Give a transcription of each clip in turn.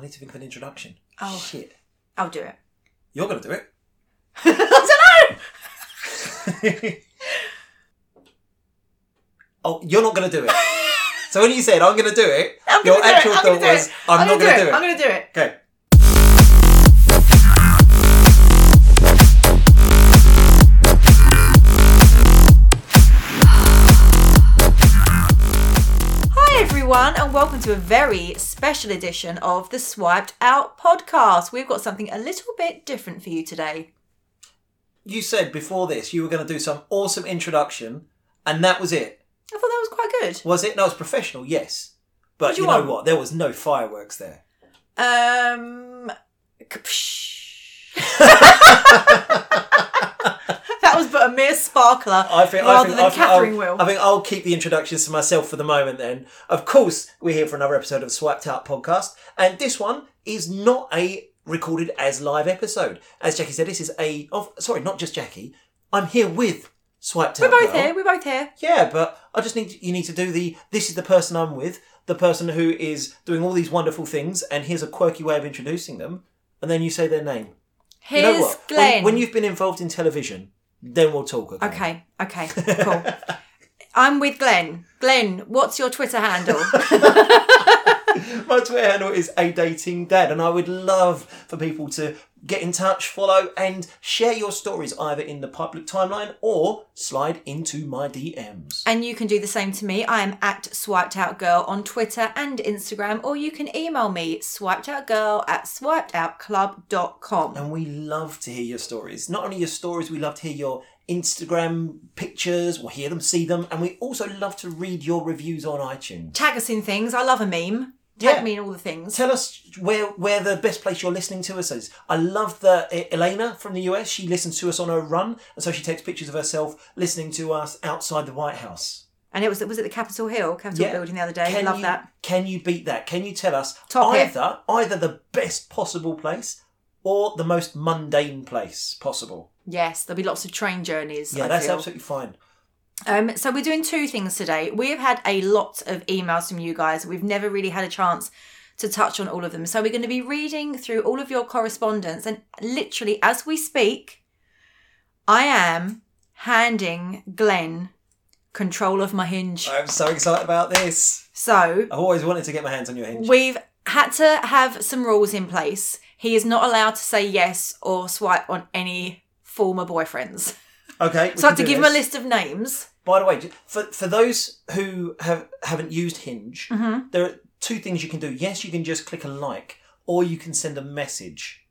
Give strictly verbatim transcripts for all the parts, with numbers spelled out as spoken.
I need to think of an introduction. Oh. Shit. I'll do it. You're going to do it. I don't know! Oh, you're not going to do it. So when you said, I'm going to do it, I'm your gonna actual do it. thought was, it. I'm, I'm not going to do it. I'm going to do it. Okay. And welcome to a very special edition of the Swiped Out podcast. We've got something a little bit different for you today. You said before this you were going to do some awesome introduction, and that was it. I thought that was quite good. Was it? No, it was professional, yes. But you, you know want? what? There was no fireworks there. Um. That was but a mere sparkler I think, rather I think, than I think, Catherine Will. I think I'll keep the introductions to myself for the moment then. Of course, we're here for another episode of Swiped Out Podcast. And this one is not a recorded as live episode. As Jackie said, this is a... Oh, sorry, not just Jackie. I'm here with Swiped Out We're both girl. here. We're both here. Yeah, but I just need... You need to do the... This is the person I'm with. The person who is doing all these wonderful things. And here's a quirky way of introducing them. And then you say their name. Here's you know what? Glenn. When, when you've been involved in television... Then we'll talk again. Okay, okay, cool. I'm with Glenn. Glenn, what's your Twitter handle? My Twitter handle is A Dating Dad, and I would love for people to get in touch, follow, and share your stories either in the public timeline or slide into my D Ms. And you can do the same to me. I am at SwipedOutGirl on Twitter and Instagram, or you can email me swiped out girl at swiped out club dot com. And we love to hear your stories. Not only your stories, we love to hear your Instagram pictures, or hear them, see them, and we also love to read your reviews on iTunes. Tag us in things. I love a meme. Tag yeah. me in all the things. Tell us where where the best place you're listening to us is. I love that uh, Elena from the U S, she listens to us on her run, and so she takes pictures of herself listening to us outside the White House. And it was was it the Capitol Hill, Capitol yeah. building the other day. Can love you, that. Can you beat that? Can you tell us Top either hit. either the best possible place or the most mundane place possible? Yes, there'll be lots of train journeys. Yeah, I that's feel. absolutely fine. Um, so we're doing two things today. We've had a lot of emails from you guys. We've never really had a chance to touch on all of them. So we're going to be reading through all of your correspondence. And literally, as we speak, I am handing Glenn control of my Hinge. I'm so excited about this. So... I've always wanted to get my hands on your Hinge. We've had to have some rules in place. He is not allowed to say yes or swipe on any former boyfriends. Okay. So I have to give this. him a list of names. By the way, for for those who have, haven't used Hinge, mm-hmm. there are two things you can do. Yes, you can just click a like, or you can send a message.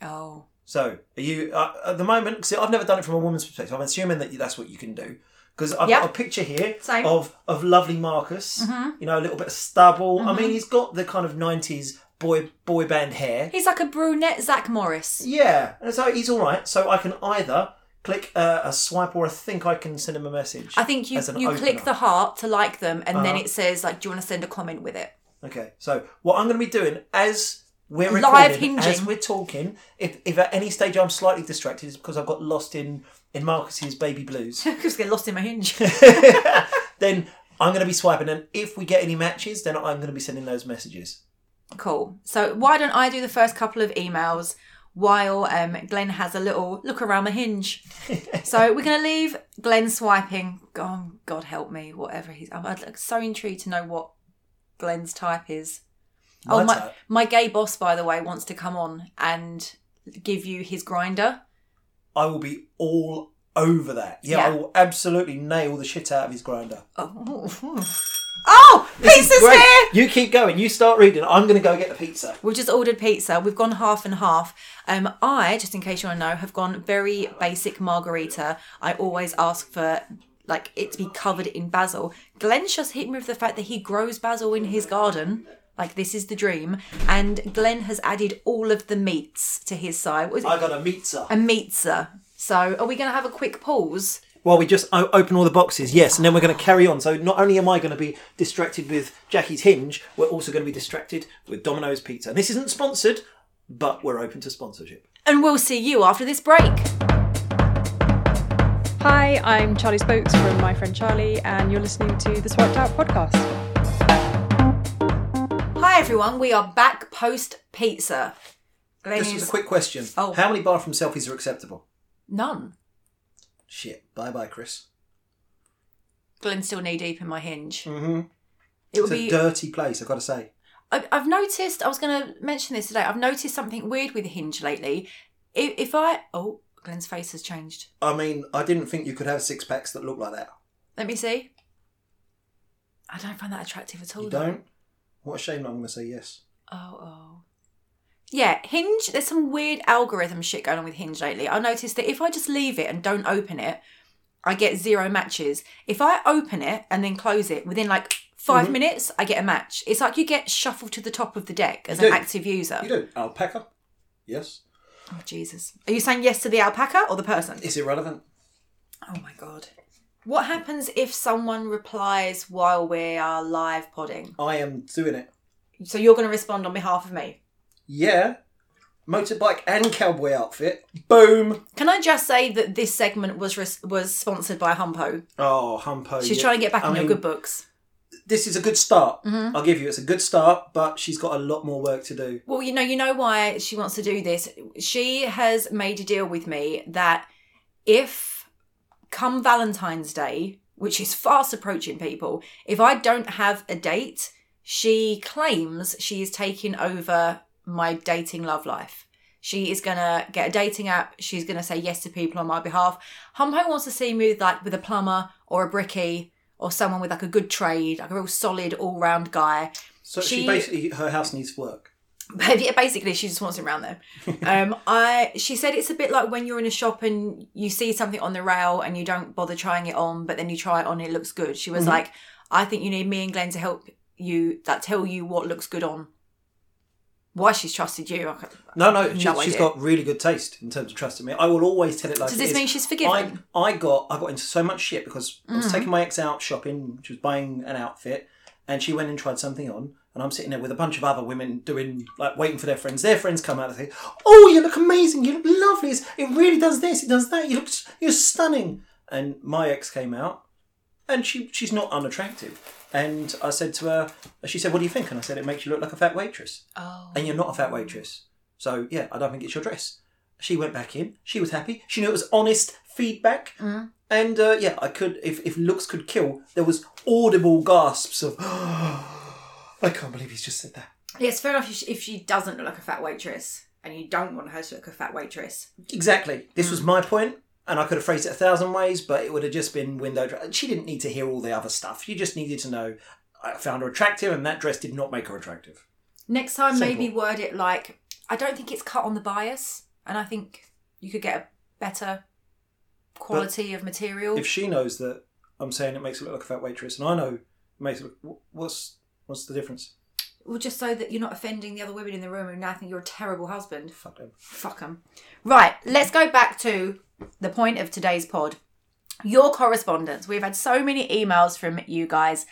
Oh. So, are you, uh, at the moment, see, I've never done it from a woman's perspective. I'm assuming that that's what you can do. Because I've yep. got a picture here Same. of of lovely Marcus, mm-hmm. you know, a little bit of stubble. Mm-hmm. I mean, he's got the kind of nineties boy boy band hair. He's like a brunette Zach Morris. Yeah. And so he's all right. So I can either... Click uh, a swipe, or I think I can send him a message. I think you you opener. click the heart to like them, and uh-huh. then it says, like, do you want to send a comment with it? Okay, so what I'm going to be doing as we're recording, Live hinging. as we're talking, if, if at any stage I'm slightly distracted, it's because I've got lost in, in Marcus's baby blues. Because get lost in my Hinge. Then I'm going to be swiping, and if we get any matches, then I'm going to be sending those messages. Cool. So why don't I do the first couple of emails? While um, Glenn has a little look around the Hinge. So we're going to leave Glenn swiping. Oh, God help me, whatever he's... I'm, I'm so intrigued to know what Glenn's type is. My oh, my, type. my gay boss, by the way, wants to come on and give you his grinder. I will be all over that. Yeah, yeah. I will absolutely nail the shit out of his grinder. Oh, Oh, this pizza's here! You keep going. You start reading. I'm going to go get the pizza. We've just ordered pizza. We've gone half and half. Um, I, just in case you want to know, have gone very basic margarita. I always ask for like it to be covered in basil. Glenn's just hit me with the fact that he grows basil in his garden. Like, this is the dream. And Glenn has added all of the meats to his side. What is it? I got a meatza. A meatza. So are we going to have a quick pause? Well, we just open all the boxes, yes, and then we're going to carry on. So not only am I going to be distracted with Jackie's Hinge, we're also going to be distracted with Domino's Pizza. And this isn't sponsored, but we're open to sponsorship. And we'll see you after this break. Hi, I'm Charlie Spokes from My Friend Charlie, and you're listening to the Swiped Out Podcast. Hi, everyone, we are back post pizza. Ladies. This was a quick question. Oh. How many bathroom selfies are acceptable? None. Shit. Bye-bye, Chris. Glenn's still knee-deep in my Hinge. Mm-hmm. It it's a be... dirty place, I've got to say. I, I've noticed, I was going to mention this today, I've noticed something weird with Hinge lately. If, if I... Oh, Glenn's face has changed. I mean, I didn't think you could have six-packs that look like that. Let me see. I don't find that attractive at all. You don't? Though. What a shame that I'm going to say yes. Oh, oh. Yeah, Hinge, there's some weird algorithm shit going on with Hinge lately. I noticed that if I just leave it and don't open it, I get zero matches. If I open it and then close it, within like five mm-hmm. minutes, I get a match. It's like you get shuffled to the top of the deck as you an do. active user. You do. Alpaca. Yes. Oh, Jesus. Are you saying yes to the alpaca or the person? It's irrelevant. Oh, my God. What happens if someone replies while we are live podding? I am doing it. So you're going to respond on behalf of me? Yeah. Motorbike and cowboy outfit. Boom. Can I just say that this segment was res- was sponsored by Humpo? Oh, Humpo. She's yeah. trying to get back I in mean, your good books. This is a good start. Mm-hmm. I'll give you. It's a good start, but she's got a lot more work to do. Well, you know, you know why she wants to do this. She has made a deal with me that if come Valentine's Day, which is fast approaching, people, if I don't have a date, she claims she is taking over my dating love life. She is gonna get a dating app. She's gonna say yes to people on my behalf. Humpo wants to see me with, like, with a plumber or a brickie or someone with like a good trade, like a real solid all-round guy. So she, she basically, her house needs work. Basically, she just wants him around there. um, I. She said it's a bit like when you're in a shop and you see something on the rail and you don't bother trying it on, but then you try it on and it looks good. She was mm-hmm. like, I think you need me and Glenn to help you, that tell you what looks good on. Why she's trusted you? I no, no, she, no she's got really good taste in terms of trusting me. I will always tell it like. Does this it is. mean she's forgiven? I, I got I got into so much shit because mm. I was taking my ex out shopping. She was buying an outfit, and she went and tried something on, and I'm sitting there with a bunch of other women doing like waiting for their friends. Their friends come out and say, "Oh, you look amazing! You look lovely! It really does this. It does that. You look you're stunning." And my ex came out, and she she's not unattractive. And I said to her, she said, what do you think? And I said, it makes you look like a fat waitress. Oh. And you're not a fat waitress. So, yeah, I don't think it's your dress. She went back in. She was happy. She knew it was honest feedback. Mm. And, uh, yeah, I could, if, if looks could kill, there was audible gasps of, oh, I can't believe he's just said that. Yes, fair enough if she, if she doesn't look like a fat waitress and you don't want her to look like a fat waitress. Exactly. This mm. was my point. And I could have phrased it a thousand ways, but it would have just been window dressing. She didn't need to hear all the other stuff. She just needed to know I found her attractive and that dress did not make her attractive. Next time, Simple. Maybe word it like, I don't think it's cut on the bias. And I think you could get a better quality but of material. If she knows that I'm saying it makes her look like a fat waitress and I know it makes it look, what's, what's the difference? Well, just so that you're not offending the other women in the room who now think you're a terrible husband. Fuck them. Fuck them. Right, let's go back to the point of today's pod. Your correspondence. We've had so many emails from you guys.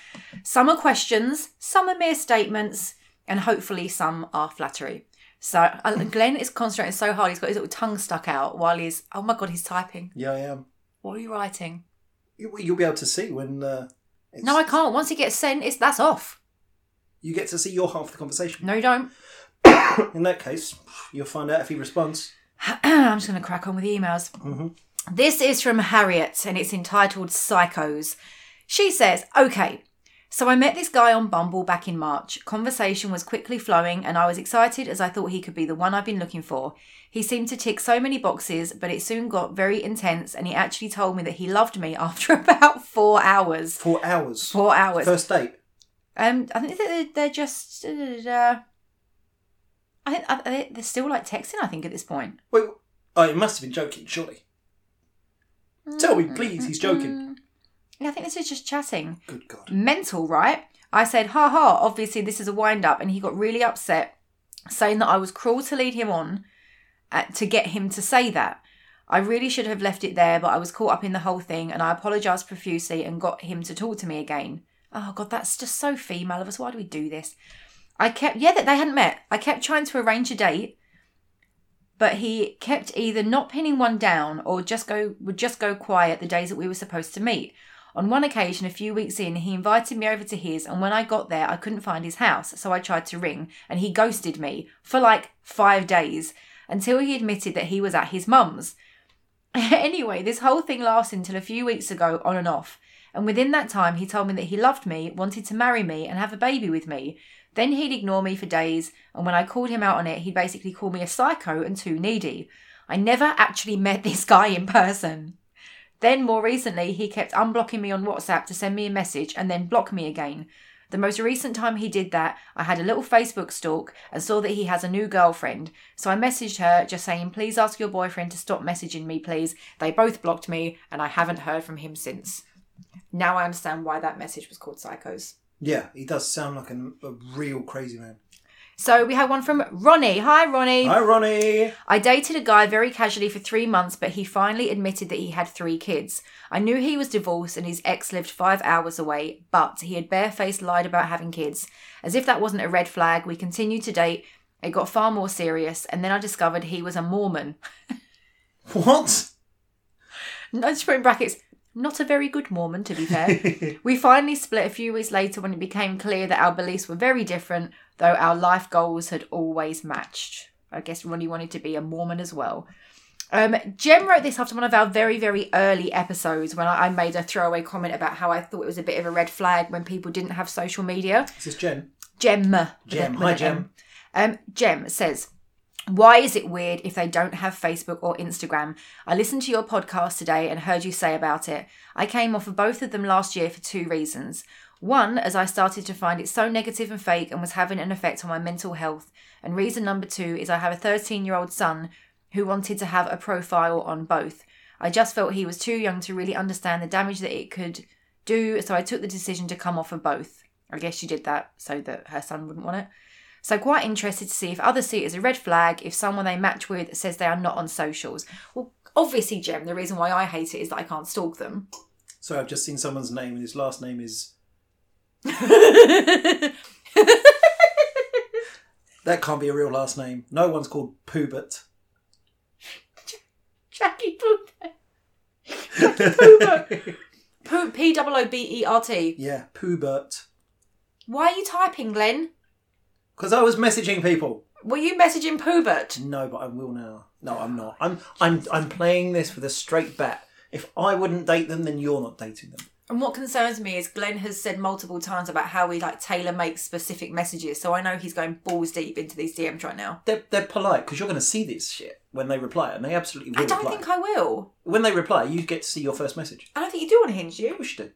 Some are questions, some are mere statements, and hopefully some are flattery. So Glenn is concentrating so hard, he's got his little tongue stuck out while he's, oh my God, he's typing. Yeah, I am. What are you writing? You'll be able to see when... Uh, it's... No, I can't. Once it gets sent, it's that's off. You get to see your half the conversation. No, you don't. In that case, you'll find out if he responds. I'm just going to crack on with the emails. Mm-hmm. This is from Harriet, and it's entitled Psychos. She says, okay, so I met this guy on Bumble back in March. Conversation was quickly flowing, and I was excited as I thought he could be the one I've been looking for. He seemed to tick so many boxes, but it soon got very intense, and he actually told me that he loved me after about four hours. Four hours? Four hours. First date? Um, I think they're, they're just. Uh, I think I, they're still like texting. I think at this point. Wait, oh, he must have been joking, surely. Mm-hmm. Tell me, please, he's joking. Yeah, I think this is just chatting. Good God. Mental, right? I said, "Ha ha!" Obviously, this is a wind up, and he got really upset, saying that I was cruel to lead him on, uh, to get him to say that. I really should have left it there, but I was caught up in the whole thing, and I apologised profusely and got him to talk to me again. Oh, God, that's just so female of us. Why do we do this? I kept... Yeah, that they hadn't met. I kept trying to arrange a date, but he kept either not pinning one down or just go would just go quiet the days that we were supposed to meet. On one occasion, a few weeks in, he invited me over to his, and when I got there, I couldn't find his house, so I tried to ring, and he ghosted me for like five days until he admitted that he was at his mum's. Anyway, this whole thing lasted until a few weeks ago, on and off. And within that time, he told me that he loved me, wanted to marry me, and have a baby with me. Then he'd ignore me for days, and when I called him out on it, he'd basically call me a psycho and too needy. I never actually met this guy in person. Then more recently, he kept unblocking me on WhatsApp to send me a message and then block me again. The most recent time he did that, I had a little Facebook stalk and saw that he has a new girlfriend. So I messaged her just saying, please ask your boyfriend to stop messaging me, please. They both blocked me and I haven't heard from him since. Now I understand why that message was called Psychos. Yeah, he does sound like a, a real crazy man. So we had one from Ronnie. Hi, Ronnie. Hi, Ronnie. I dated a guy very casually for three months, but he finally admitted that he had three kids. I knew he was divorced and his ex lived five hours away, but he had barefaced lied about having kids. As if that wasn't a red flag, we continued to date. It got far more serious, and then I discovered he was a Mormon. What? No, just put in brackets. Not a very good Mormon, to be fair. We finally split a few weeks later when it became clear that our beliefs were very different, though our life goals had always matched. I guess Ronnie wanted to be a Mormon as well. Um, Jem wrote this after one of our very, very early episodes when I, I made a throwaway comment about how I thought it was a bit of a red flag when people didn't have social media. Is this Jem? Jem. Jem. Hi, Jem. Um, Jem says... Why is it weird if they don't have Facebook or Instagram? I listened to your podcast today and heard you say about it. I came off of both of them last year for two reasons. One, as I started to find it so negative and fake and was having an effect on my mental health. And reason number two is I have a thirteen-year-old son who wanted to have a profile on both. I just felt he was too young to really understand the damage that it could do, so I took the decision to come off of both. I guess she did that so that her son wouldn't want it. So quite interested to see if others see it as a red flag if someone they match with says they are not on socials. Well, obviously, Jem, the reason why I hate it is that I can't stalk them. Sorry, I've just seen someone's name and his last name is... That can't be a real last name. No one's called Poobert. Jackie Poobert. Jackie Poobert. Poo- P O O B E R T. Yeah, Poobert. Why are you typing, Glenn? Because I was messaging people. Were you messaging Poobert? No, but I will now. No, I'm not. I'm I'm I'm playing this with a straight bat. If I wouldn't date them, then you're not dating them. And what concerns me is Glenn has said multiple times about how he like tailor makes specific messages. So I know he's going balls deep into these D Ms right now. They're they're polite because you're going to see this shit when they reply, and they absolutely will. I don't reply. think I will. When they reply, you get to see your first message. I don't think you do on Hinge, you. We should do.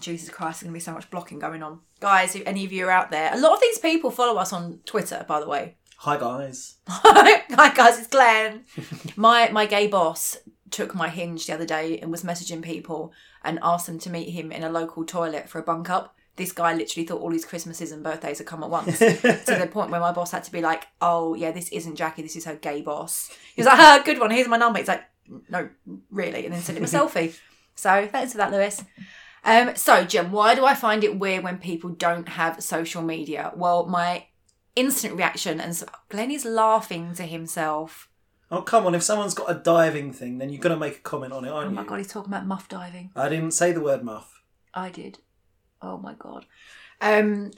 Jesus Christ, there's going to be so much blocking going on. Guys, if any of you are out there, a lot of these people follow us on Twitter, by the way. Hi, guys. Hi, guys, it's Glenn. my my gay boss took my Hinge the other day and was messaging people and asked them to meet him in a local toilet for a bunk up. This guy literally thought all his Christmases and birthdays had come at once to the point where my boss had to be like, oh, yeah, this isn't Jackie, this is her gay boss. He was like, oh, good one, here's my number. He's like, no, really? And then sent him a selfie. So thanks for that, Lewis. Um, so, Jim, why do I find it weird when people don't have social media? Well, my instant reaction, and so Glenn is laughing to himself. Oh, come on. If someone's got a diving thing, then you're going to make a comment on it, aren't you? Oh, my you? God, he's talking about muff diving. I didn't say the word muff. I did. Oh, my God. Um,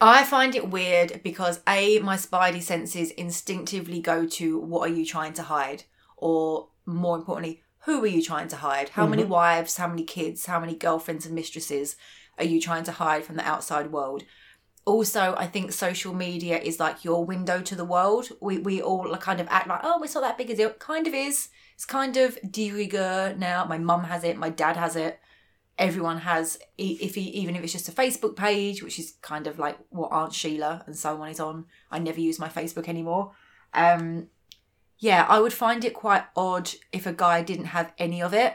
I find it weird because, A, my spidey senses instinctively go to what are you trying to hide? Or, more importantly... Who are you trying to hide? How mm-hmm. many wives, how many kids, how many girlfriends and mistresses are you trying to hide from the outside world? Also, I think social media is like your window to the world. We we all kind of act like, oh, it's not that big a deal. It kind of is. It's kind of de rigueur now. My mum has it. My dad has it. Everyone has, if he, even if it's just a Facebook page, which is kind of like what Aunt Sheila and so on is on. I never use my Facebook anymore. Um... Yeah, I would find it quite odd if a guy didn't have any of it.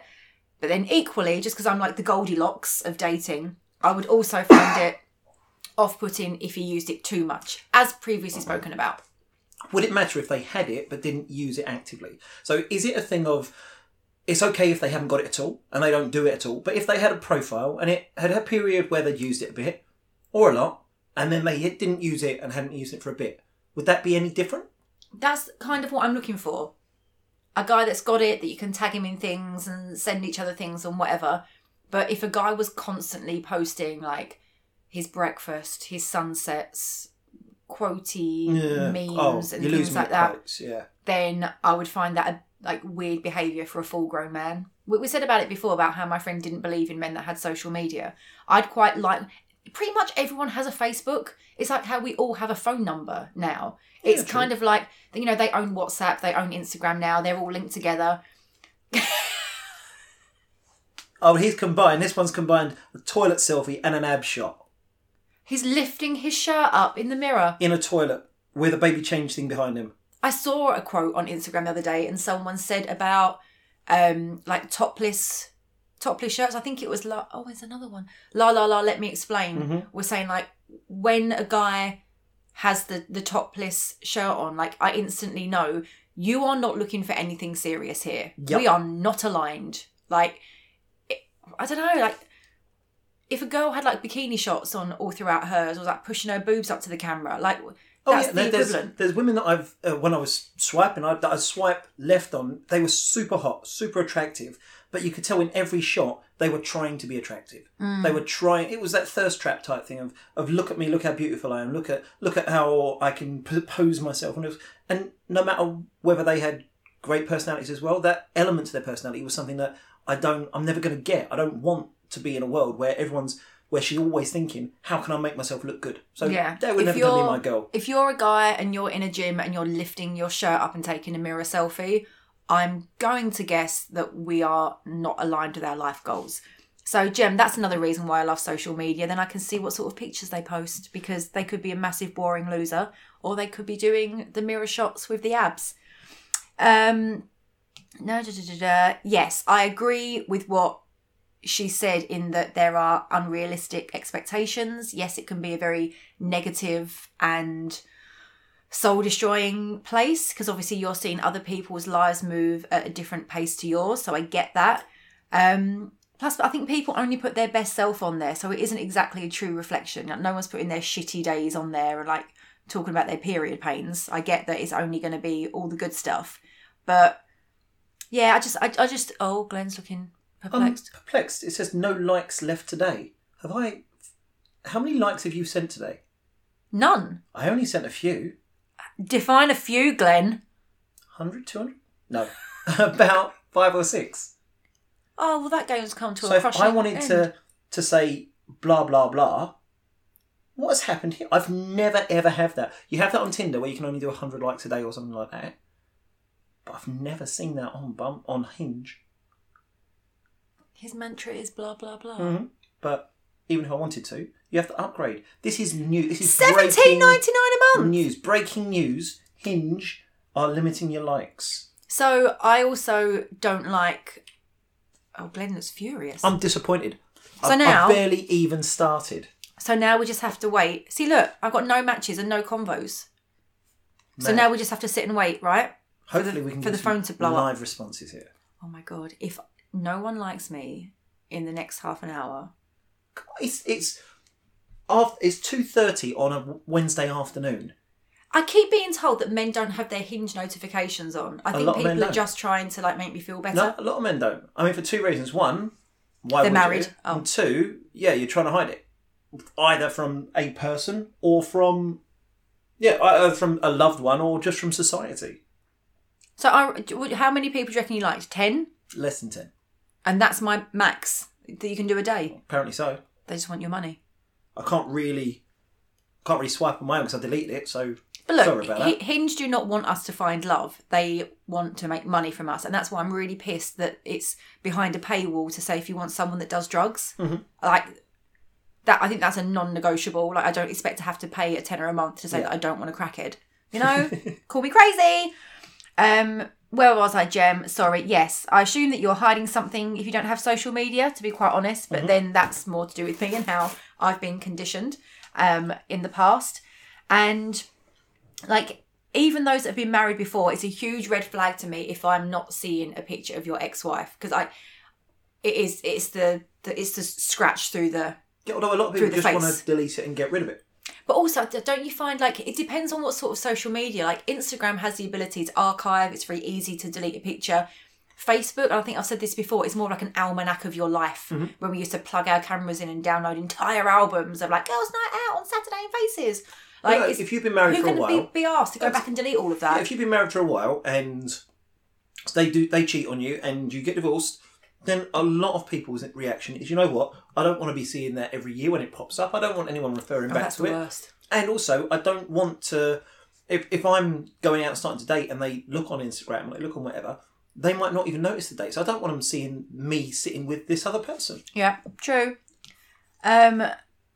But then equally, just because I'm like the Goldilocks of dating, I would also find it off-putting if he used it too much, as previously spoken about. Would it matter if they had it but didn't use it actively? So is it a thing of, it's okay if they haven't got it at all and they don't do it at all, but if they had a profile and it had a period where they'd used it a bit or a lot and then they didn't use it and hadn't used it for a bit, would that be any different? That's kind of what I'm looking for. a guy that's got it, that you can tag him in things and send each other things and whatever. But if a guy was constantly posting like his breakfast, his sunsets, quotey yeah. memes oh, and things like that, quotes, yeah. then I would find that a like weird behaviour for a full-grown man. We, we said about it before about how my friend didn't believe in men that had social media. I'd quite like... Pretty much everyone has a Facebook. It's like how we all have a phone number now. It's yeah, kind of like, you know, they own WhatsApp, they own Instagram now. They're all linked together. Oh, he's combined. This one's combined a toilet selfie and an ab shot. He's lifting his shirt up in the mirror. In a toilet with a baby change thing behind him. I saw a quote on Instagram the other day and someone said about um, like topless... topless shirts. I think it was La... Oh, there's another one. La La La, Let Me Explain. Mm-hmm. We're saying, like, when a guy has the, the topless shirt on, like, I instantly know you are not looking for anything serious here. Yep. We are not aligned. Like, it, I don't know, like, if a girl had, like, bikini shots on all throughout hers, or was, like, pushing her boobs up to the camera, like... Oh, that's yeah, the there's, equivalent. There's women that I've, uh, when I was swiping, I, that I swipe left on, they were super hot, super attractive, but you could tell in every shot they were trying to be attractive. Mm. They were trying, it was that thirst trap type thing of, of look at me, look how beautiful I am, look at look at how I can pose myself. And, it was, and no matter whether they had great personalities as well, that element to their personality was something that I don't, I'm never going to get. I don't want to be in a world where everyone's, where she's always thinking, how can I make myself look good? So yeah. that would if never be my goal. If you're a guy and you're in a gym and you're lifting your shirt up and taking a mirror selfie, I'm going to guess that we are not aligned with our life goals. So, Jem, that's another reason why I love social media. Then I can see what sort of pictures they post, because they could be a massive boring loser or they could be doing the mirror shots with the abs. Um, no, da, da, da, da. Yes, I agree with what she said in that there are unrealistic expectations. Yes, it can be a very negative and soul-destroying place because obviously you're seeing other people's lives move at a different pace to yours, so I get that. Um, plus, I think people only put their best self on there, so it isn't exactly a true reflection. Like, no one's putting their shitty days on there and like talking about their period pains. I get that it's only going to be all the good stuff. But, yeah, I just... I, I just oh, Glenn's looking... Perplexed. I'm perplexed. It says no likes left today. Have I... How many likes have you sent today? None. I only sent a few. Define a few, Glenn. one hundred, two hundred? No. About five or six. Oh, well, that game's come to so a crushing So if I wanted end. to to say blah, blah, blah, what has happened here? I've never, ever have that. You have that on Tinder where you can only do one hundred likes a day or something like that. But I've never seen that on Bumble, on Hinge. His mantra is blah, blah, blah. Mm-hmm. But even if I wanted to, you have to upgrade. This is new. This is seventeen ninety-nine a month. News. Breaking news. Hinge are limiting your likes. So I also don't like... Oh, Glenn looks furious. I'm disappointed. So I've, now... I've barely even started. So now we just have to wait. See, look, I've got no matches and no convos. Man. So now we just have to sit and wait, right? Hopefully the, we can for the phone to blow live up. Responses here. Oh, my God. If... No one likes me in the next half an hour. It's it's it's two thirty on a Wednesday afternoon. I keep being told that men don't have their Hinge notifications on. I a think people are don't. just trying to like make me feel better. No, a lot of men don't. I mean, for two reasons: one, why they're would married, you? Oh. And two, yeah, you're trying to hide it, either from a person or from yeah, uh, from a loved one or just from society. So, I, how many people do you reckon you liked? Ten? Less than ten. And that's my max that you can do a day. Apparently so. They just want your money. I can't really, can't really swipe on my own because I deleted it. So but look, sorry about that. Hinge do not want us to find love. They want to make money from us, and that's why I'm really pissed that it's behind a paywall to say if you want someone that does drugs, mm-hmm. like that. I think that's a non-negotiable. Like I don't expect to have to pay a tenner a month to say yeah. that I don't want a crackhead. You know, call me crazy. Um. Where was I, Jem? Sorry. Yes, I assume that you're hiding something if you don't have social media, to be quite honest. But mm-hmm. then that's more to do with me and how I've been conditioned um, in the past. And, like, even those that have been married before, it's a huge red flag to me if I'm not seeing a picture of your ex-wife. Because I, it is, it's the, the, it's the scratch through the... Yeah, although a lot of people just want to delete it and get rid of it. But also, don't you find, like, it depends on what sort of social media. Like, Instagram has the ability to archive. It's very easy to delete a picture. Facebook, and I think I've said this before, it's more like an almanac of your life, mm-hmm. when we used to plug our cameras in and download entire albums of, like, Girls Night Out on Saturday in Faces. Like, well, if you've been married for a while... Who can be, be asked to go back and delete all of that? Yeah, if you've been married for a while and they do they cheat on you and you get divorced, then a lot of people's reaction is, you know what, I don't want to be seeing that every year when it pops up. I don't want anyone referring oh, back that's to the it. Worst. And also, I don't want to... If, if I'm going out and starting to date and they look on Instagram, they look on whatever... They might not even notice the date. So I don't want them seeing me sitting with this other person. Yeah, true. Um,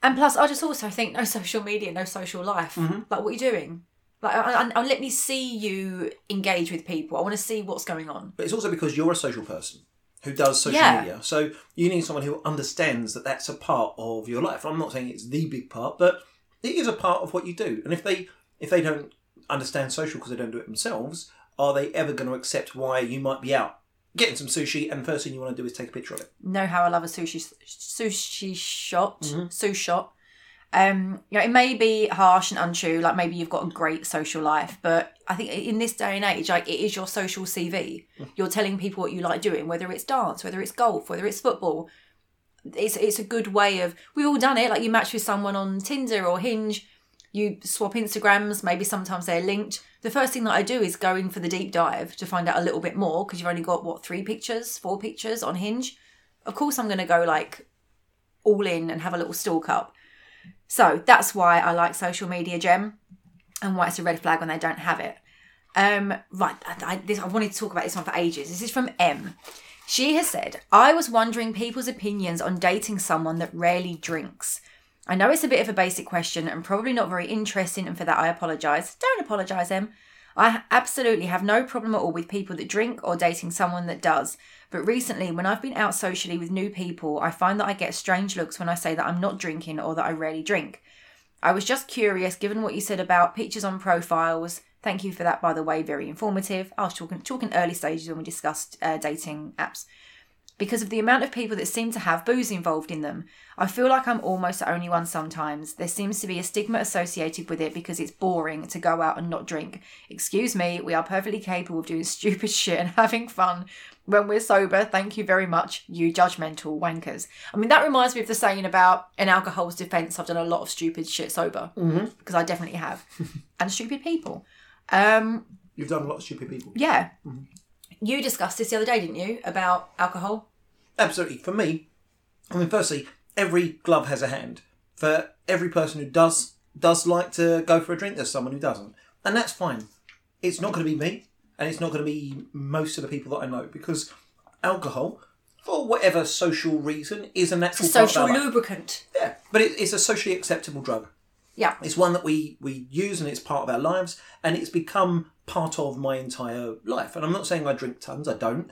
and plus, I just also think no social media, no social life. Mm-hmm. Like, what are you doing? Like, I, I, I let me see you engage with people. I want to see what's going on. But it's also because you're a social person who does social yeah. media. So you need someone who understands that that's a part of your life. I'm not saying it's the big part, but it is a part of what you do. And if they if they don't understand social because they don't do it themselves... Are they ever going to accept why you might be out getting some sushi and the first thing you want to do is take a picture of it? Know how I love a sushi sushi shot. Mm-hmm. Sushi shot. Um, you know, it may be harsh and untrue. Like, maybe you've got a great social life, but I think in this day and age, like, it is your social C V. Mm-hmm. You're telling people what you like doing, whether it's dance, whether it's golf, whether it's football. It's it's a good way of. We've all done it. Like, you match with someone on Tinder or Hinge. You swap Instagrams, maybe sometimes they're linked. The first thing that I do is go in for the deep dive to find out a little bit more because you've only got, what, three pictures, four pictures on Hinge. Of course I'm going to go, like, all in and have a little stalk up. So that's why I like social media, Gem, and why it's a red flag when they don't have it. Um, right, I, I, this, I wanted to talk about this one for ages. This is from M. She has said, I was wondering people's opinions on dating someone that rarely drinks. I know it's a bit of a basic question and probably not very interesting, and for that I apologise. Don't apologise, Em. I absolutely have no problem at all with people that drink or dating someone that does. But recently, when I've been out socially with new people, I find that I get strange looks when I say that I'm not drinking or that I rarely drink. I was just curious, given what you said about pictures on profiles. Thank you for that, by the way. Very informative. I was talking, talking early stages when we discussed uh, dating apps. Because of the amount of people that seem to have booze involved in them. I feel like I'm almost the only one sometimes. There seems to be a stigma associated with it because it's boring to go out and not drink. Excuse me, we are perfectly capable of doing stupid shit and having fun when we're sober. Thank you very much, you judgmental wankers. I mean, that reminds me of the saying about in alcohol's defence, I've done a lot of stupid shit sober. Mm-hmm. Because I definitely have. And stupid people. Um, You've done a lot of stupid people. Yeah. Mm-hmm. You discussed this the other day, didn't you, about alcohol? Absolutely. For me, I mean, firstly, every glove has a hand. For every person who does does like to go for a drink, there's someone who doesn't. And that's fine. It's not going to be me, and it's not going to be most of the people that I know, because alcohol, for whatever social reason, is a natural it's a social part of our lubricant. Life. Yeah, but it, it's a socially acceptable drug. Yeah. It's one that we, we use, and it's part of our lives, and it's become part of my entire life. And I'm not saying I drink tons, I don't,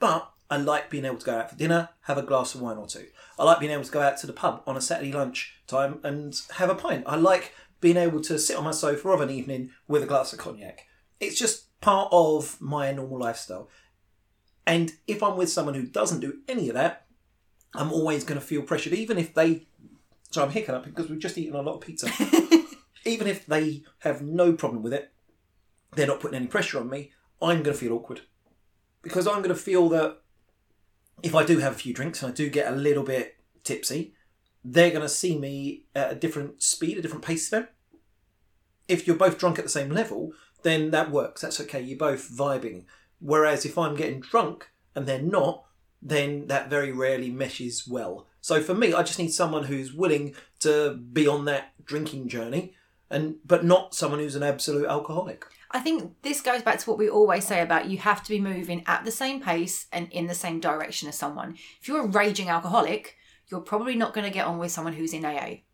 but I like being able to go out for dinner, have a glass of wine or two. I like being able to go out to the pub on a Saturday lunch time and have a pint. I like being able to sit on my sofa of an evening with a glass of cognac. It's just part of my normal lifestyle. And if I'm with someone who doesn't do any of that, I'm always going to feel pressured, even if they... So I'm hiccup because we've just eaten a lot of pizza. Even if they have no problem with it, they're not putting any pressure on me, I'm going to feel awkward. Because I'm going to feel that if I do have a few drinks and I do get a little bit tipsy, they're going to see me at a different speed, a different pace to them. If you're both drunk at the same level, then that works. That's okay. You're both vibing. Whereas if I'm getting drunk and they're not, then that very rarely meshes well. So for me, I just need someone who's willing to be on that drinking journey, and but not someone who's an absolute alcoholic. I think this goes back to what we always say about you have to be moving at the same pace and in the same direction as someone. If you're a raging alcoholic, you're probably not going to get on with someone who's in A A.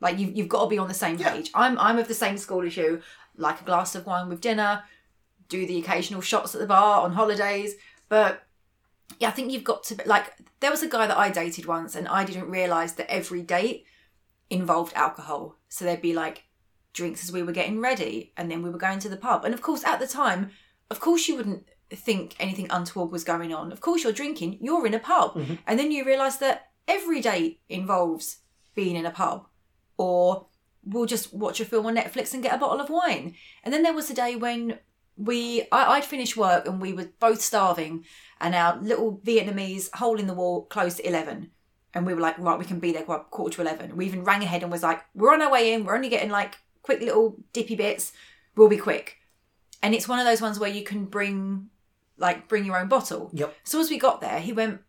Like, you've, you've got to be on the same yeah. page. I'm I'm of the same school as you. Like a glass of wine with dinner, do the occasional shots at the bar on holidays. But yeah, I think you've got to... Like, there was a guy that I dated once and I didn't realise that every date involved alcohol. So there'd be like... drinks as we were getting ready, and then we were going to the pub, and of course at the time of course you wouldn't think anything untoward was going on. Of course you're drinking, you're in a pub. Mm-hmm. And then you realise that every date involves being in a pub or we'll just watch a film on Netflix and get a bottle of wine. And then there was a day when we, I, I'd finished work and we were both starving, and our little Vietnamese hole in the wall closed at eleven. And we were like, right, we can be there quarter to eleven. We even rang ahead and was like, we're on our way in. We're only getting like quick little dippy bits. We'll be quick. And it's one of those ones where you can bring, like, bring your own bottle. Yep. So as we got there, he went,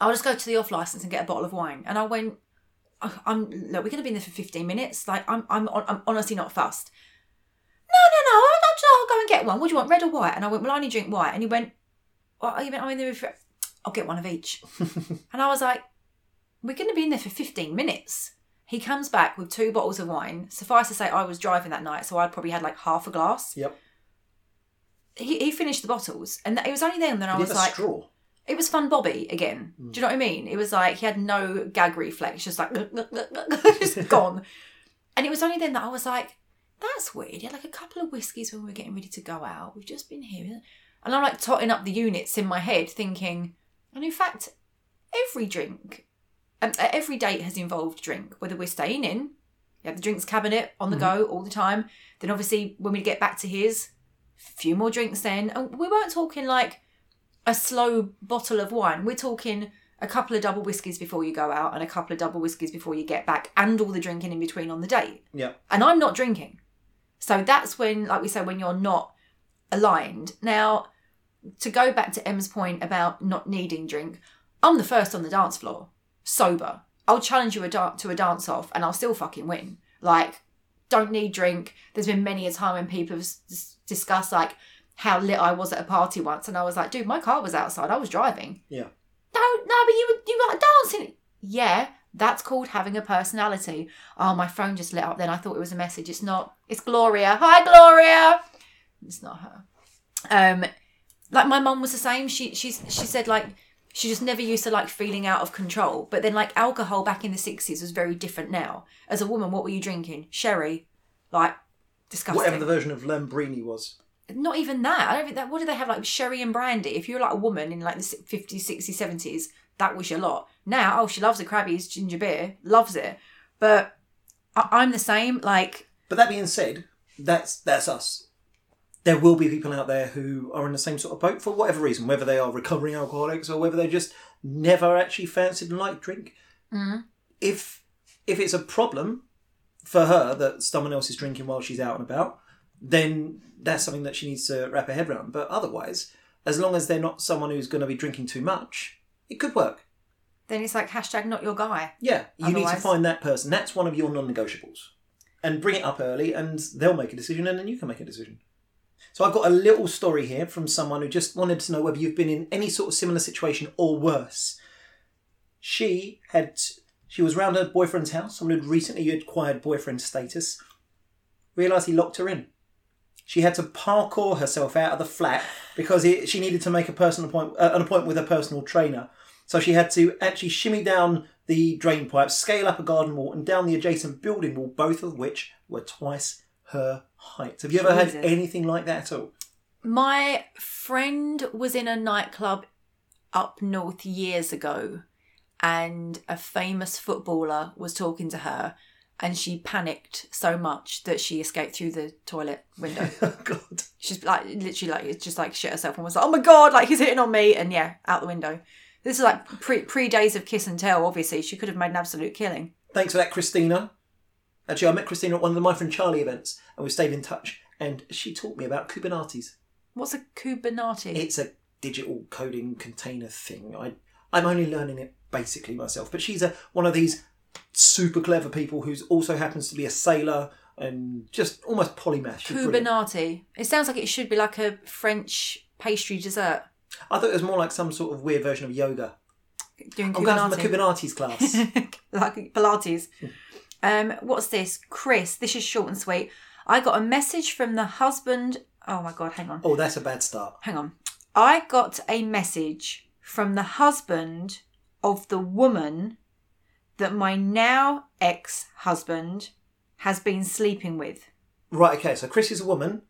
I'll just go to the off license and get a bottle of wine. And I went, I'm, look, we're going to be in there for fifteen minutes. Like, I'm, I'm, I'm honestly not fussed. No, no, no, I'll, I'll go and get one. What do you want, red or white? And I went, well, I only drink white. And he went, well, I'm in there for, I'll get one of each. And I was like, we're going to be in there for fifteen minutes. He comes back with two bottles of wine. Suffice to say, I was driving that night, so I'd probably had like half a glass. Yep. He, he finished the bottles, and it was only then that I was like, straw. It was Fun Bobby again. Mm. Do you know what I mean? It was like he had no gag reflex, just like just gone. And it was only then that I was like, that's weird. He had like a couple of whiskeys when we were getting ready to go out. We've just been here, and I'm like totting up the units in my head, thinking, and in fact, every drink, um, every date has involved drink, whether we're staying in, you have the drinks cabinet on the mm-hmm. go all the time. Then obviously when we get back to his, few more drinks then. And we weren't talking like a slow bottle of wine. We're talking a couple of double whiskies before you go out and a couple of double whiskies before you get back, and all the drinking in between on the date. Yeah. And I'm not drinking. So that's when, like we say, when you're not aligned. Now, to go back to Em's point about not needing drink, I'm the first on the dance floor, sober. I'll challenge you a da- to a dance off and I'll still fucking win. Like, don't need drink. There's been many a time when people have s- discussed like how lit I was at a party once, and I was like, dude, my car was outside. I was driving. Yeah. No, no, but you were, you were like dancing. Yeah, that's called having a personality. Oh, my phone just lit up then. I thought it was a message. It's not. It's Gloria. Hi, Gloria. It's not her. Um, like my mum was the same. She she's she said like she just never used to like feeling out of control. But then like alcohol back in the sixties was very different now. As a woman, what were you drinking? Sherry. Like, disgusting. Whatever the version of Lambrini was. Not even that. I don't think that. What did they have? Like sherry and brandy. If you were like a woman in like the fifties, sixties, seventies, that was your lot. Now, oh, she loves the Krabby's ginger beer. Loves it. But I- I'm the same. Like. But that being said, that's that's us. There will be people out there who are in the same sort of boat for whatever reason, whether they are recovering alcoholics or whether they just never actually fancied and liked drink. Mm. If if it's a problem for her that someone else is drinking while she's out and about, then that's something that she needs to wrap her head around. But otherwise, as long as they're not someone who's going to be drinking too much, it could work. Then it's like hashtag not your guy. Yeah, you otherwise. Need to find that person. That's one of your non-negotiables. And bring it up early and they'll make a decision and then you can make a decision. So I've got a little story here from someone who just wanted to know whether you've been in any sort of similar situation or worse. She had... She was round her boyfriend's house. Someone had recently acquired boyfriend status. Realised he locked her in. She had to parkour herself out of the flat because it, she needed to make a personal appointment, uh, an appointment with her personal trainer. So she had to actually shimmy down the drain pipe, scale up a garden wall, and down the adjacent building wall, both of which were twice her height. Have you ever Jesus. Had anything like that at all? My friend was in a nightclub up north years ago. And a famous footballer was talking to her, and she panicked so much that she escaped through the toilet window. Oh, God. She's like, literally, like, just like shit herself and was like, oh my God, like he's hitting on me. And yeah, out the window. This is like pre, pre days of kiss and tell, obviously. She could have made an absolute killing. Thanks for that, Christina. Actually, I met Christina at one of the My Friend Charlie events, and we stayed in touch, and she taught me about Kubernetes. What's a Kubernetes? It's a digital coding container thing. I, I'm only learning it. Basically myself, but she's a, one of these super clever people who's also happens to be a sailor and just almost polymath. Kubernetes. It sounds like it should be like a French pastry dessert. I thought it was more like some sort of weird version of yoga. Doing I'm Kubernetes. Going to my Kubernetes class. Like Pilates. um, what's this? Chris, this is short and sweet. I got a message from the husband. Oh my God, hang on. Oh, that's a bad start. Hang on. I got a message from the husband... of the woman that my now ex-husband has been sleeping with. Right, okay, so Chris is a woman.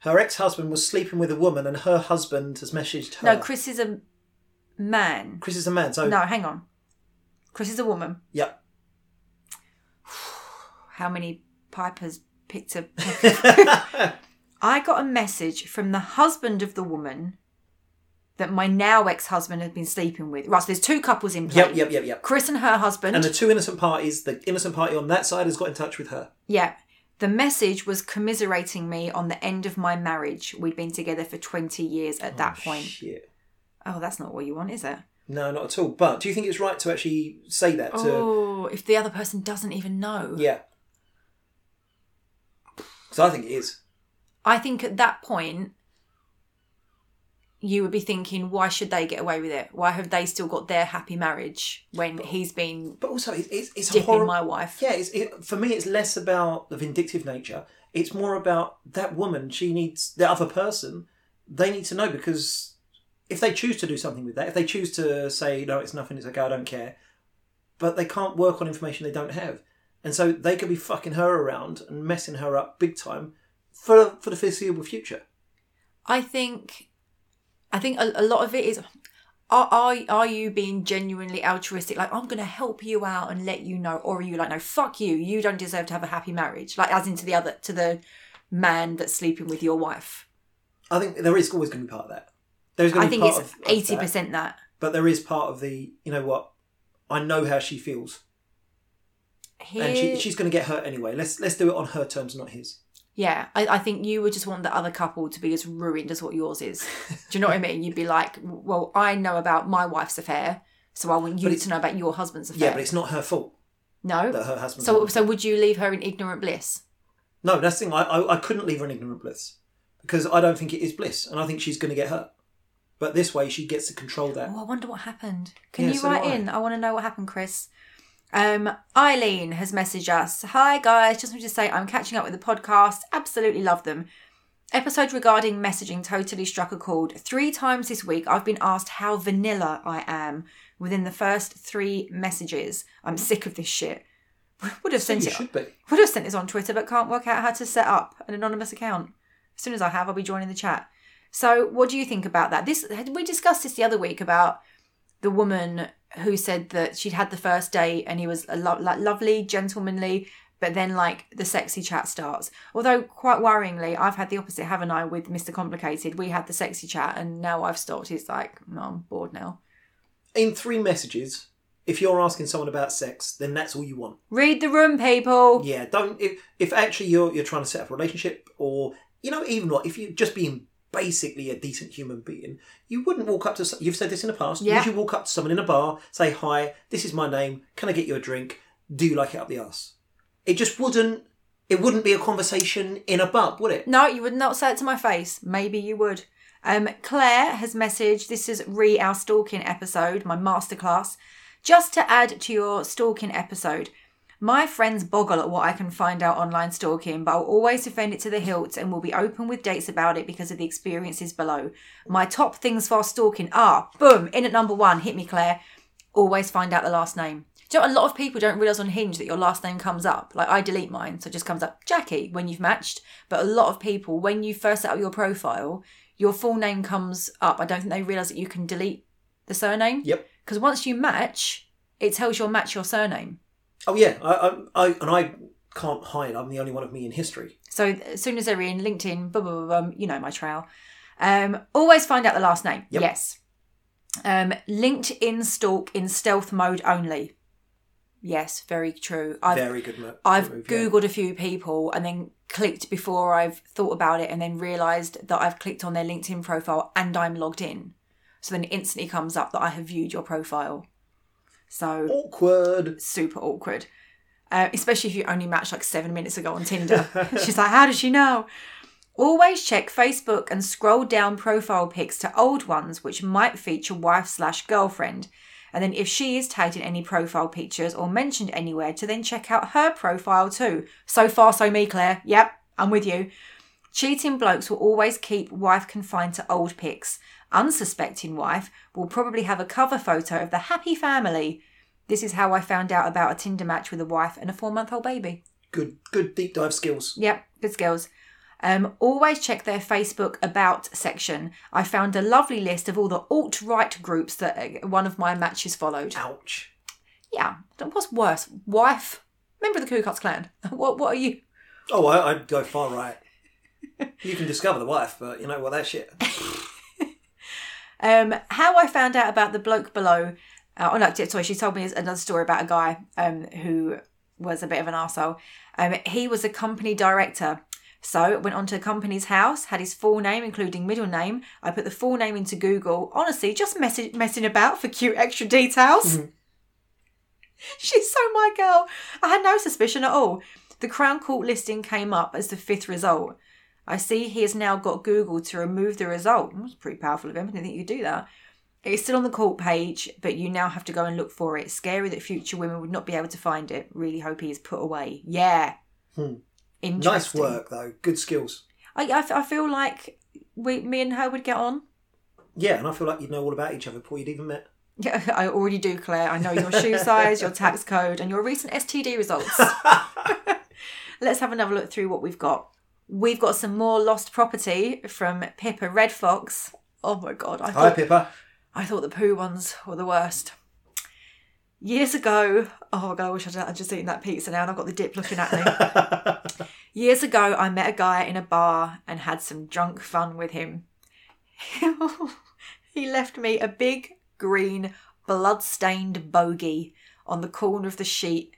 Her ex-husband was sleeping with a woman and her husband has messaged her. No, Chris is a man. Chris is a man, so... No, hang on. Chris is a woman. Yep. How many Piper's pizza. I got a message from the husband of the woman that my now ex-husband had been sleeping with. Right, so there's two couples in play. Yep, yep, yep, yep. Chris and her husband. And the two innocent parties, the innocent party on that side has got in touch with her. Yeah. The message was commiserating me on the end of my marriage. We'd been together for twenty years at oh, that point. Shit. Oh, that's not what you want, is it? No, not at all. But do you think it's right to actually say that? To... Oh, if the other person doesn't even know. Yeah. Because I think it is. I think at that point, you would be thinking, why should they get away with it? Why have they still got their happy marriage when but, he's been but also it, it's, it's dipping horrible, my wife? Yeah, it's, it, for me, it's less about the vindictive nature. It's more about that woman, she needs, the other person, they need to know, because if they choose to do something with that, if they choose to say, no, it's nothing, it's okay, I don't care, but they can't work on information they don't have. And so they could be fucking her around and messing her up big time for for the foreseeable future. I think... I think a, a lot of it is, are, are are you being genuinely altruistic? Like, I'm going to help you out and let you know. Or are you like, no, fuck you. You don't deserve to have a happy marriage. Like, as into the other, to the man that's sleeping with your wife. I think there is always going to be part of that. There's going to be part of that. I think it's eighty percent that. But there is part of the, you know what, I know how she feels. Here... And she, she's going to get hurt anyway. Let's let's do it on her terms, not his. Yeah, I, I think you would just want the other couple to be as ruined as what yours is. Do you know what I mean? You'd be like, well, I know about my wife's affair, so I want you to know about your husband's affair. Yeah, but it's not her fault. No. That her husband's so husband. So would you leave her in ignorant bliss? No, that's the thing. I, I, I couldn't leave her in ignorant bliss because I don't think it is bliss, and I think she's going to get hurt. But this way, she gets to control that. Oh, I wonder what happened. Can yeah, you so write I. in? I want to know what happened, Chris. Um, Eileen has messaged us. Hi guys, just wanted to say I'm catching up with the podcast. Absolutely love them. Episode regarding messaging totally struck a chord. Three times this week I've been asked how vanilla I am within the first three messages. I'm sick of this shit. Would have so sent it. Should be. Would have sent this on Twitter, but can't work out how to set up an anonymous account. As soon as I have, I'll be joining the chat. So, what do you think about that? This we discussed this the other week about the woman who said that she'd had the first date and he was a lo- like lovely, gentlemanly, but then like the sexy chat starts. Although quite worryingly, I've had the opposite, haven't I, with Mister Complicated? We had the sexy chat and now I've stopped. It's like, no, I'm bored now. In three messages, if you're asking someone about sex, then that's all you want. Read the room, people. Yeah, don't, if, if actually you're you're trying to set up a relationship or, you know, even what, if you're just being basically a decent human being, you wouldn't walk up to, you've said this in the past, yeah. Would you walk up to someone in a bar, say, hi, this is my name, can I get you a drink, do you like it up the arse? It just wouldn't, it wouldn't be a conversation in a pub, would it? No, you would not say it to my face. Maybe you would. Um, Claire has messaged, this is re our stalking episode, my masterclass. Just to add to your stalking episode, my friends boggle at what I can find out online stalking, but I'll always defend it to the hilt and will be open with dates about it because of the experiences below. My top things for stalking are, boom, in at number one, hit me, Claire, always find out the last name. Do you know, a lot of people don't realise on Hinge that your last name comes up. Like, I delete mine, so it just comes up, Jackie, when you've matched. But a lot of people, when you first set up your profile, your full name comes up. I don't think they realise that you can delete the surname. Yep. Because once you match, it tells your match your surname. Oh yeah, I, I, I and I can't hide. I'm the only one of me in history. So as soon as they're in LinkedIn, blah, blah, blah, blah, you know my trail. Um, always find out the last name. Yep. Yes. Um, LinkedIn stalk in stealth mode only. Yes, very true. I've, very good. Mo- I've move, Googled yeah. a few people and then clicked before I've thought about it, and then realised that I've clicked on their LinkedIn profile and I'm logged in. So then it instantly comes up that I have viewed your profile. So awkward. Super awkward. Uh, especially if you only matched like seven minutes ago on Tinder. She's like, how does she know? Always check Facebook and scroll down profile pics to old ones which might feature wife slash girlfriend. And then if she is tagged in any profile pictures or mentioned anywhere, to then check out her profile too. So far, so me, Claire. Yep, I'm with you. Cheating blokes will always keep wife confined to old pics. Unsuspecting wife will probably have a cover photo of the happy family. This is how I found out about a Tinder match with a wife and a four-month-old baby. Good, good deep dive skills. Yep, good skills. Um, always check their Facebook about section. I found a lovely list of all the alt-right groups that one of my matches followed. Ouch. Yeah. What's worse? Wife? Member of the Ku Klux Klan. What? What are you? Oh, I, I'd go far right. You can discover the wife, but you know what, well, that shit. um, how I found out about the bloke below uh, on Up Tip Toy, she told me another story about a guy um, who was a bit of an arsehole. Um, he was a company director. So went on to a company's house, had his full name, including middle name. I put the full name into Google. Honestly, just message, messing about for cute extra details. Mm-hmm. She's so my girl. I had no suspicion at all. The Crown Court listing came up as the fifth result. I see he has now got Google to remove the result. That's pretty powerful of him. I didn't think you could do that. It's still on the court page, but you now have to go and look for it. Scary that future women would not be able to find it. Really hope he is put away. Yeah. Hmm. Nice work, though. Good skills. I, I, I feel like we, me and her would get on. Yeah, and I feel like you'd know all about each other before you'd even met. Yeah, I already do, Claire. I know your shoe size, your tax code, and your recent S T D results. Let's have another look through what we've got. We've got some more lost property from Pippa Red Fox. Oh, my God. I thought, Hi, Pippa. I thought the poo ones were the worst. Years ago, oh my God, I wish I'd, I'd just eaten that pizza now and I've got the dip looking at me. Years ago, I met a guy in a bar and had some drunk fun with him. He left me a big, green, blood-stained bogey on the corner of the sheet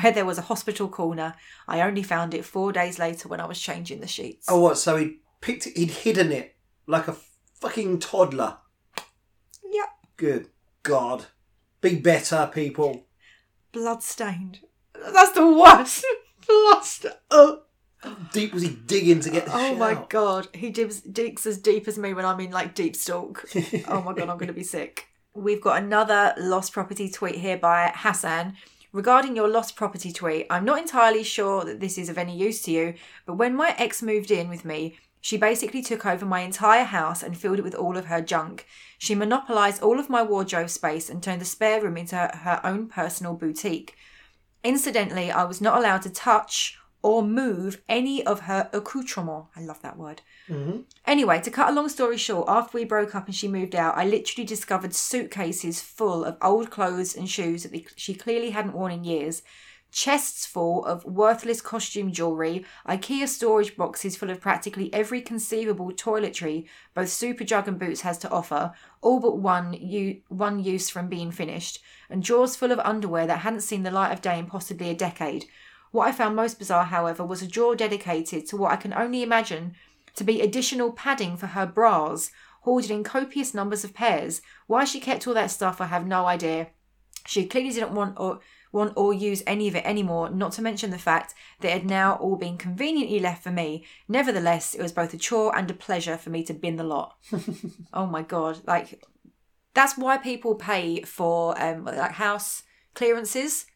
where there was a hospital corner. I only found it four days later when I was changing the sheets. Oh, what? So he picked it, he'd hidden it like a fucking toddler. Yep. Good God. Be better, people. Bloodstained. That's the worst. Bloodstained. Oh. How deep was he digging to get the oh shit my out? God. He digs, digs as deep as me when I'm in, like, deep stalk. Oh, my God, I'm going to be sick. We've got another lost property tweet here by Hassan. Regarding your lost property tweet, I'm not entirely sure that this is of any use to you, but when my ex moved in with me, she basically took over my entire house and filled it with all of her junk. She monopolised all of my wardrobe space and turned the spare room into her, her own personal boutique. Incidentally, I was not allowed to touch or move any of her accoutrements. I love that word. Mm-hmm. Anyway, to cut a long story short, after we broke up and she moved out, I literally discovered suitcases full of old clothes and shoes that she clearly hadn't worn in years. Chests full of worthless costume jewellery, IKEA storage boxes full of practically every conceivable toiletry both Superdrug and Boots has to offer, all but one, u- one use from being finished, and drawers full of underwear that hadn't seen the light of day in possibly a decade. What I found most bizarre, however, was a drawer dedicated to what I can only imagine to be additional padding for her bras, hoarded in copious numbers of pairs. Why she kept all that stuff, I have no idea. She clearly didn't want or... want or use any of it anymore, not to mention the fact that it had now all been conveniently left for me. Nevertheless, it was both a chore and a pleasure for me to bin the lot. Oh my God. Like, that's why people pay for um, like house clearances.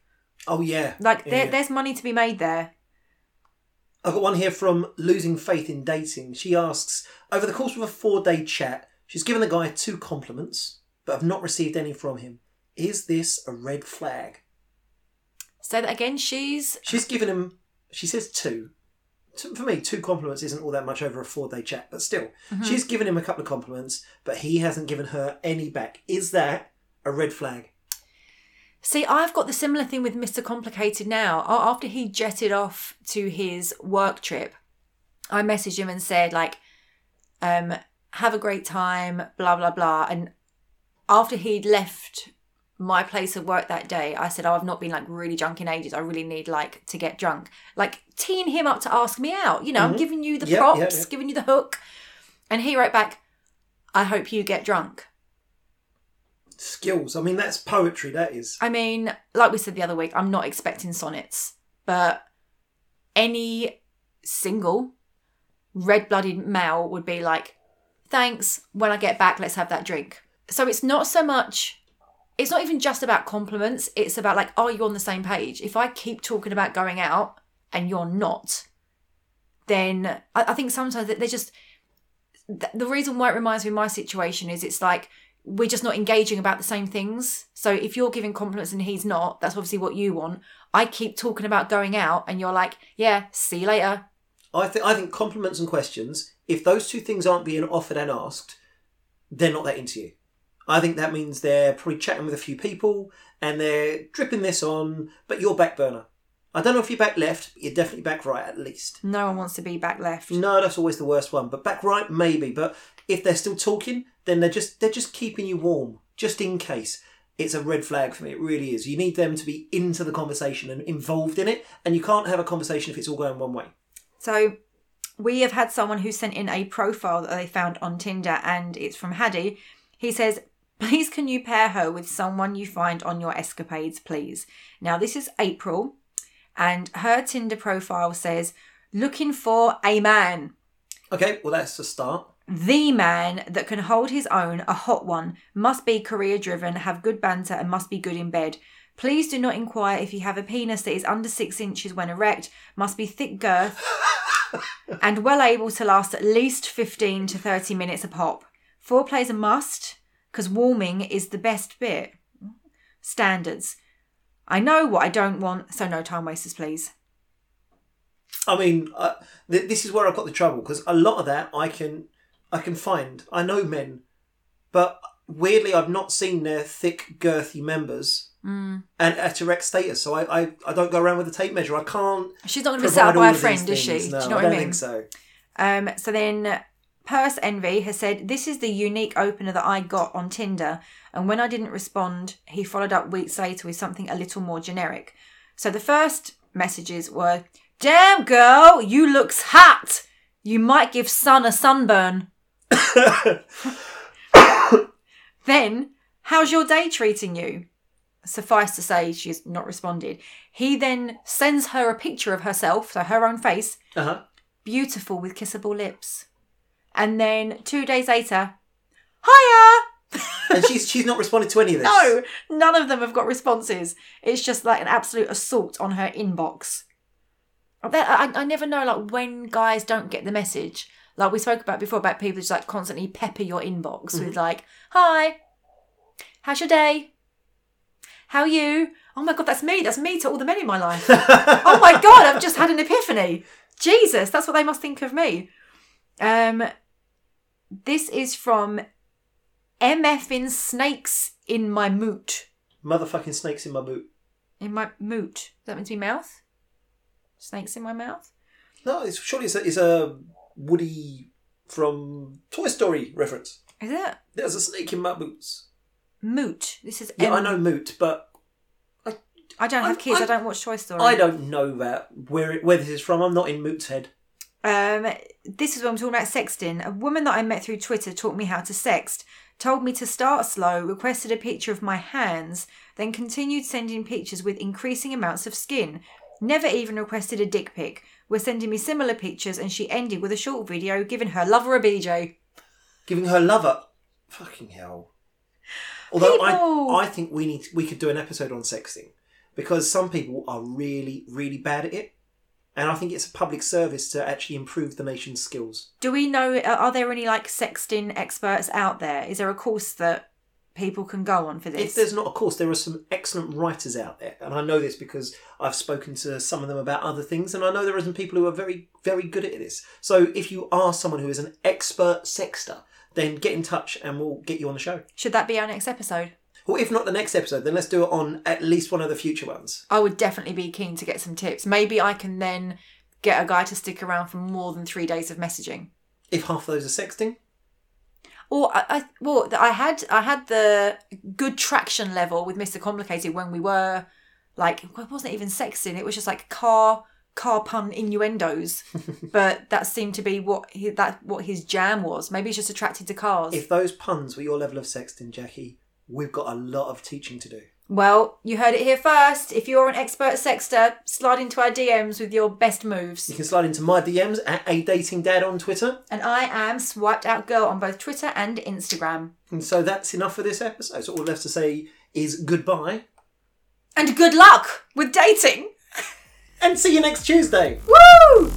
Oh yeah. Like yeah, there, yeah. There's money to be made there. I've got one here from Losing Faith in Dating. She asks, over the course of a four-day chat, she's given the guy two compliments, but I've not received any from him. Is this a red flag? Say that again, she's... She's given him... She says two. For me, two compliments isn't all that much over a four-day chat, but still. Mm-hmm. She's given him a couple of compliments, but he hasn't given her any back. Is that a red flag? See, I've got the similar thing with Mister Complicated now. After he jetted off to his work trip, I messaged him and said, like, um, have a great time, blah, blah, blah. And after he'd left my place of work that day, I said, oh, I've not been, like, really drunk in ages. I really need, like, to get drunk. Like, teeing him up to ask me out. You know, mm-hmm. I'm giving you the yep, props, yep, yep. giving you the hook. And he wrote back, I hope you get drunk. Skills. I mean, that's poetry, that is. I mean, like we said the other week, I'm not expecting sonnets. But any single red-blooded male would be like, thanks, when I get back, let's have that drink. So it's not so much... It's not even just about compliments. It's about, like, are you on the same page? If I keep talking about going out and you're not, then I, I think sometimes they're just... Th- the reason why it reminds me of my situation is it's like we're just not engaging about the same things. So if you're giving compliments and he's not, that's obviously what you want. I keep talking about going out and you're like, yeah, see you later. I, th- I think compliments and questions, if those two things aren't being offered and asked, they're not that into you. I think that means they're probably chatting with a few people and they're dripping this on, but you're back burner. I don't know if you're back left, but you're definitely back right at least. No one wants to be back left. No, that's always the worst one. But back right, maybe. But if they're still talking, then they're just they're just keeping you warm, just in case. It's a red flag for me. It really is. You need them to be into the conversation and involved in it. And you can't have a conversation if it's all going one way. So we have had someone who sent in a profile that they found on Tinder, and it's from Hadi. He says, please can you pair her with someone you find on your escapades, please? Now, this is April, and her Tinder profile says, looking for a man. Okay, well, that's a start. The man that can hold his own, a hot one, must be career-driven, have good banter, and must be good in bed. Please do not inquire if you have a penis that is under six inches when erect, must be thick girth, and well able to last at least fifteen to thirty minutes a pop. Foreplay's a must, because warming is the best bit. Standards. I know what I don't want, so no time wasters, please. I mean, uh, th- this is where I've got the trouble, because a lot of that I can... I can find. I know men, but weirdly, I've not seen their thick, girthy members mm. and at erect status. So I, I, I don't go around with a tape measure. I can't. She's not going to be set up by a friend, is she? No, Do you know I what I mean? Don't think so. Um, so then, Purse Envy has said, "This is the unique opener that I got on Tinder, and when I didn't respond, he followed up weeks later with something a little more generic. So the first messages were, "Damn girl, you looks hot. You might give sun a sunburn." Then, how's your day treating you? Suffice to say, she's not responded. He then sends her a picture of herself, so her own face, uh-huh. beautiful with kissable lips. And then two days later, hiya! And she's she's not responded to any of this. No, none of them have got responses. It's just like an absolute assault on her inbox. I, I, I never know, like, when guys don't get the message. Like we spoke about before, about people just like constantly pepper your inbox mm-hmm. with like, hi, how's your day? How are you? Oh my God, that's me. That's me to all the men in my life. Oh my God, I've just had an epiphany. Jesus, that's what they must think of me. Um, this is from M F in Snakes in My Moot. Motherfucking snakes in my boot. In my moot. Does that mean to be mouth? Snakes in my mouth? No, it's surely it's a... It's a... Woody from Toy Story reference. Is it? There's a snake in my boots. Moot. This is yeah. M- I know moot, but I, I don't have I, kids. I, I don't watch Toy Story. I don't know that where it, where this is from. I'm not in Moot's head. Um, this is what I'm talking about. Sexting. A woman that I met through Twitter taught me how to sext. Told me to start slow. Requested a picture of my hands. Then continued sending pictures with increasing amounts of skin. Never even requested a dick pic. Were sending me similar pictures, and she ended with a short video giving her lover a B J. Giving her lover? Fucking hell. Although people. I I think we need we could do an episode on sexting, because some people are really, really bad at it. And I think it's a public service to actually improve the nation's skills. Do we know, are there any like sexting experts out there? Is there a course that people can go on for this? If there's not a course, there are some excellent writers out there. And I know this because I've spoken to some of them about other things. And I know there are some people who are very, very good at this. So if you are someone who is an expert sexter, then get in touch and we'll get you on the show. Should that be our next episode? Well, if not the next episode, then let's do it on at least one of the future ones. I would definitely be keen to get some tips. Maybe I can then get a guy to stick around for more than three days of messaging. If half of those are sexting. Or I, I well I had I had the good traction level with Mister Complicated when we were like, well, it wasn't even sexting, it was just like car car pun innuendos. But that seemed to be what he, that what his jam was. Maybe he's just attracted to cars. If those puns were your level of sexting, Jackie, we've got a lot of teaching to do. Well, you heard it here first. If you're an expert sexter, slide into our D Ms with your best moves. You can slide into my D Ms at A Dating Dad on Twitter. And I am Swiped Out Girl on both Twitter and Instagram. And so that's enough for this episode. So all left to say is goodbye. And good luck with dating. And see you next Tuesday. Woo!